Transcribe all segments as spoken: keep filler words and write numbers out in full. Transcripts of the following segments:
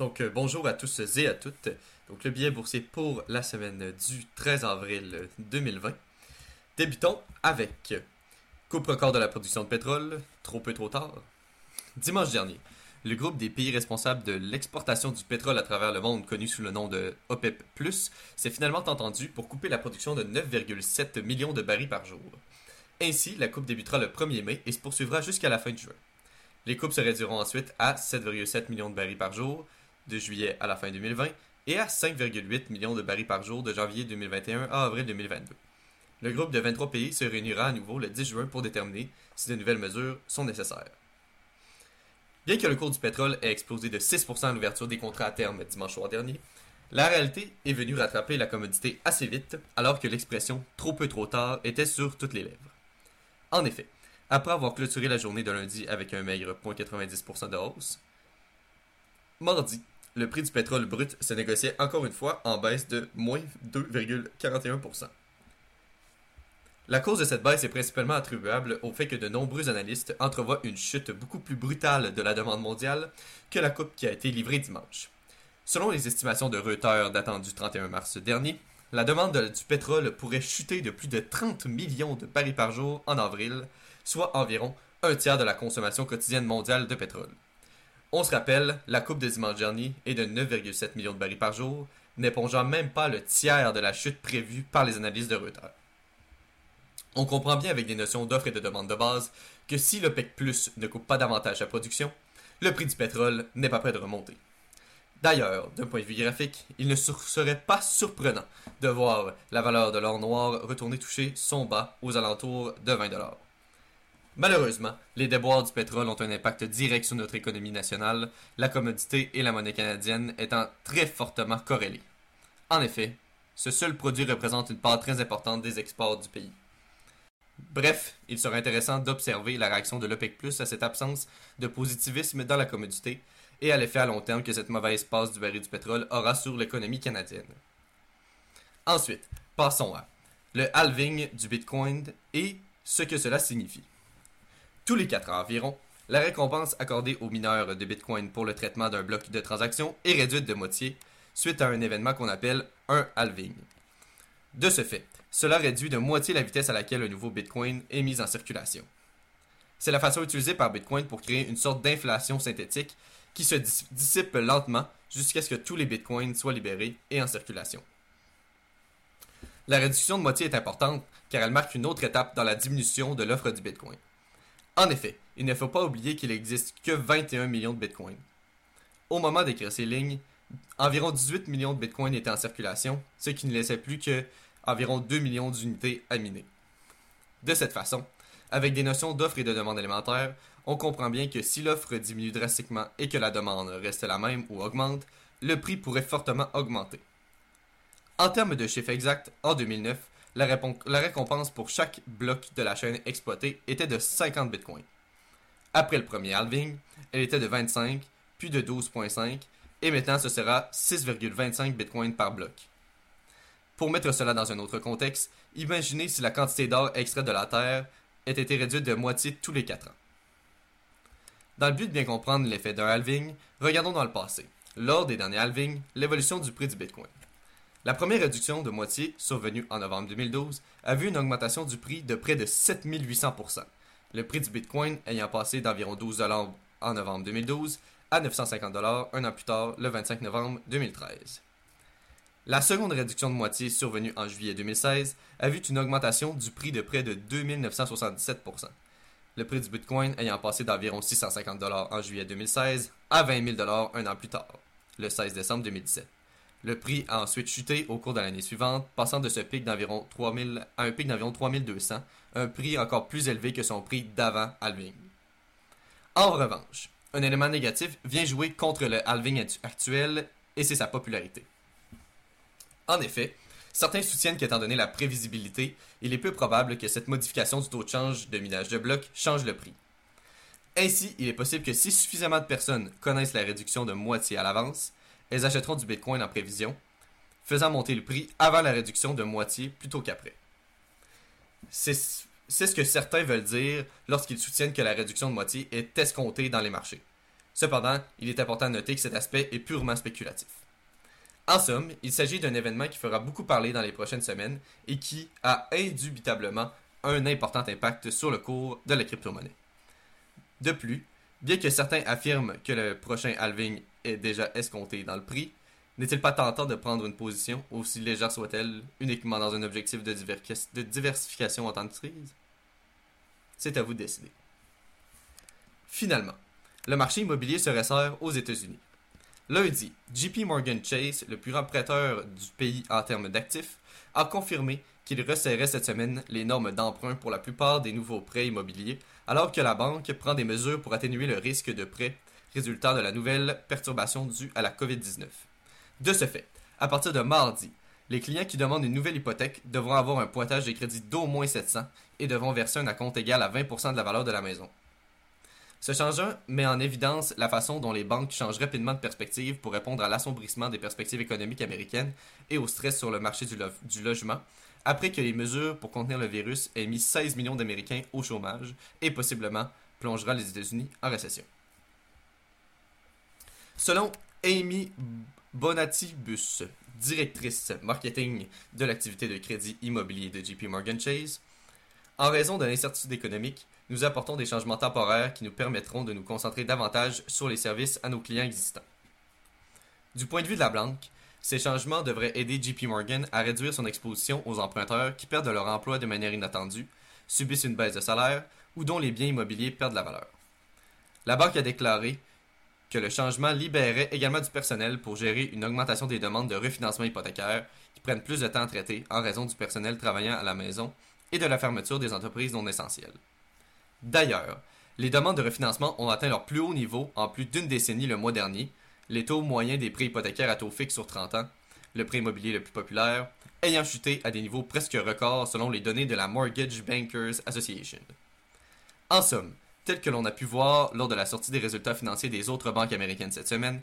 Donc, bonjour à tous et à toutes. Donc, le billet boursier pour la semaine du treize avril deux mille vingt. Débutons avec coupe record de la production de pétrole, trop peu trop tard. Dimanche dernier, le groupe des pays responsables de l'exportation du pétrole à travers le monde, connu sous le nom de OPEP plus, s'est finalement entendu pour couper la production de neuf virgule sept millions de barils par jour. Ainsi, la coupe débutera le premier mai et se poursuivra jusqu'à la fin de juin. Les coupes se réduiront ensuite à sept virgule sept millions de barils par jour, de juillet à la fin deux mille vingt, et à cinq virgule huit millions de barils par jour de janvier deux mille vingt et un à avril deux mille vingt-deux. Le groupe de vingt-trois pays se réunira à nouveau le dix juin pour déterminer si de nouvelles mesures sont nécessaires. Bien que le cours du pétrole ait explosé de six pour cent à l'ouverture des contrats à terme dimanche soir dernier, la réalité est venue rattraper la commodité assez vite, alors que l'expression « trop peu trop tard » était sur toutes les lèvres. En effet, après avoir clôturé la journée de lundi avec un maigre zéro virgule quatre-vingt-dix pour cent de hausse, mardi, le prix du pétrole brut se négociait encore une fois en baisse de moins deux virgule quarante et un pour cent. La cause de cette baisse est principalement attribuable au fait que de nombreux analystes entrevoient une chute beaucoup plus brutale de la demande mondiale que la coupe qui a été livrée dimanche. Selon les estimations de Reuters datant du trente et un mars dernier, la demande du pétrole pourrait chuter de plus de trente millions de barils par jour en avril, soit environ un tiers de la consommation quotidienne mondiale de pétrole. On se rappelle, la coupe de dimanche dernier est de neuf virgule sept millions de barils par jour, n'épongeant même pas le tiers de la chute prévue par les analyses de Reuters. On comprend bien avec des notions d'offre et de demande de base que si l'OPEP plus ne coupe pas davantage la production, le prix du pétrole n'est pas prêt de remonter. D'ailleurs, d'un point de vue graphique, il ne serait pas surprenant de voir la valeur de l'or noir retourner toucher son bas aux alentours de vingt dollars. Malheureusement, les déboires du pétrole ont un impact direct sur notre économie nationale, la commodité et la monnaie canadienne étant très fortement corrélées. En effet, ce seul produit représente une part très importante des exports du pays. Bref, il serait intéressant d'observer la réaction de l'OPEP plus à cette absence de positivisme dans la commodité et à l'effet à long terme que cette mauvaise passe du baril du pétrole aura sur l'économie canadienne. Ensuite, passons à le halving du Bitcoin et ce que cela signifie. Tous les quatre ans environ, la récompense accordée aux mineurs de Bitcoin pour le traitement d'un bloc de transaction est réduite de moitié suite à un événement qu'on appelle un halving. De ce fait, cela réduit de moitié la vitesse à laquelle un nouveau Bitcoin est mis en circulation. C'est la façon utilisée par Bitcoin pour créer une sorte d'inflation synthétique qui se dissipe lentement jusqu'à ce que tous les Bitcoins soient libérés et en circulation. La réduction de moitié est importante car elle marque une autre étape dans la diminution de l'offre du Bitcoin. En effet, il ne faut pas oublier qu'il n'existe que vingt et un millions de Bitcoins. Au moment d'écrire ces lignes, environ dix-huit millions de Bitcoins étaient en circulation, ce qui ne laissait plus que environ deux millions d'unités à miner. De cette façon, avec des notions d'offre et de demande élémentaires, on comprend bien que si l'offre diminue drastiquement et que la demande reste la même ou augmente, le prix pourrait fortement augmenter. En termes de chiffres exacts, en deux mille neuf, la, répon- la récompense pour chaque bloc de la chaîne exploitée était de cinquante bitcoins. Après le premier halving, elle était de vingt-cinq, puis de douze virgule cinq, et maintenant ce sera six virgule vingt-cinq bitcoins par bloc. Pour mettre cela dans un autre contexte, imaginez si la quantité d'or extraite de la Terre ait été réduite de moitié tous les quatre ans. Dans le but de bien comprendre l'effet d'un halving, regardons dans le passé, lors des derniers halvings, l'évolution du prix du Bitcoin. La première réduction de moitié, survenue en novembre deux mille douze, a vu une augmentation du prix de près de sept mille huit cents pour cent, le prix du Bitcoin ayant passé d'environ douze dollars en novembre deux mille douze à neuf cent cinquante dollars un an plus tard, le vingt-cinq novembre deux mille treize. La seconde réduction de moitié, survenue en juillet deux mille seize, a vu une augmentation du prix de près de deux mille neuf cent soixante-dix-sept pour cent, le prix du Bitcoin ayant passé d'environ six cent cinquante dollars en juillet deux mille seize à vingt mille dollars un an plus tard, le seize décembre deux mille dix-sept. Le prix a ensuite chuté au cours de l'année suivante, passant de ce pic d'environ trois mille à un pic d'environ trois mille deux cents, un prix encore plus élevé que son prix d'avant halving. En revanche, un élément négatif vient jouer contre le halving actuel et c'est sa popularité. En effet, certains soutiennent qu'étant donné la prévisibilité, il est peu probable que cette modification du taux de change de minage de blocs change le prix. Ainsi, il est possible que si suffisamment de personnes connaissent la réduction de moitié à l'avance, elles achèteront du Bitcoin en prévision, faisant monter le prix avant la réduction de moitié plutôt qu'après. C'est, c'est ce que certains veulent dire lorsqu'ils soutiennent que la réduction de moitié est escomptée dans les marchés. Cependant, il est important de noter que cet aspect est purement spéculatif. En somme, il s'agit d'un événement qui fera beaucoup parler dans les prochaines semaines et qui a indubitablement un important impact sur le cours de la crypto-monnaie. De plus, bien que certains affirment que le prochain halving est déjà escompté dans le prix, n'est-il pas tentant de prendre une position, aussi légère soit-elle, uniquement dans un objectif de, diver- de diversification en temps de crise? C'est à vous de décider. Finalement, le marché immobilier se resserre aux États-Unis. Lundi, J P Morgan Chase, le plus grand prêteur du pays en termes d'actifs, a confirmé qu'il resserrait cette semaine les normes d'emprunt pour la plupart des nouveaux prêts immobiliers, alors que la banque prend des mesures pour atténuer le risque de prêt résultant de la nouvelle perturbation due à la covid dix-neuf. De ce fait, à partir de mardi, les clients qui demandent une nouvelle hypothèque devront avoir un pointage des crédits d'au moins sept cents et devront verser un acompte égal à vingt pour cent de la valeur de la maison. Ce changement met en évidence la façon dont les banques changent rapidement de perspective pour répondre à l'assombrissement des perspectives économiques américaines et au stress sur le marché du, lo- du logement, après que les mesures pour contenir le virus aient mis seize millions d'Américains au chômage et possiblement plongera les États-Unis en récession. Selon Amy Bonatibus, directrice marketing de l'activité de crédit immobilier de J P Morgan Chase, en raison de l'incertitude économique, nous apportons des changements temporaires qui nous permettront de nous concentrer davantage sur les services à nos clients existants. Du point de vue de la banque, ces changements devraient aider J P Morgan à réduire son exposition aux emprunteurs qui perdent leur emploi de manière inattendue, subissent une baisse de salaire ou dont les biens immobiliers perdent la valeur. La banque a déclaré que le changement libérerait également du personnel pour gérer une augmentation des demandes de refinancement hypothécaire qui prennent plus de temps à traiter en raison du personnel travaillant à la maison et de la fermeture des entreprises non essentielles. D'ailleurs, les demandes de refinancement ont atteint leur plus haut niveau en plus d'une décennie le mois dernier, les taux moyens des prêts hypothécaires à taux fixe sur trente ans, le prêt immobilier le plus populaire, ayant chuté à des niveaux presque records selon les données de la Mortgage Bankers Association. En somme, tel que l'on a pu voir lors de la sortie des résultats financiers des autres banques américaines cette semaine,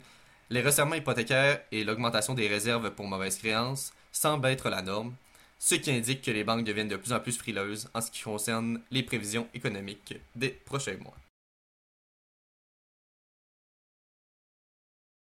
les resserrements hypothécaires et l'augmentation des réserves pour mauvaise créance semblent être la norme, ce qui indique que les banques deviennent de plus en plus frileuses en ce qui concerne les prévisions économiques des prochains mois.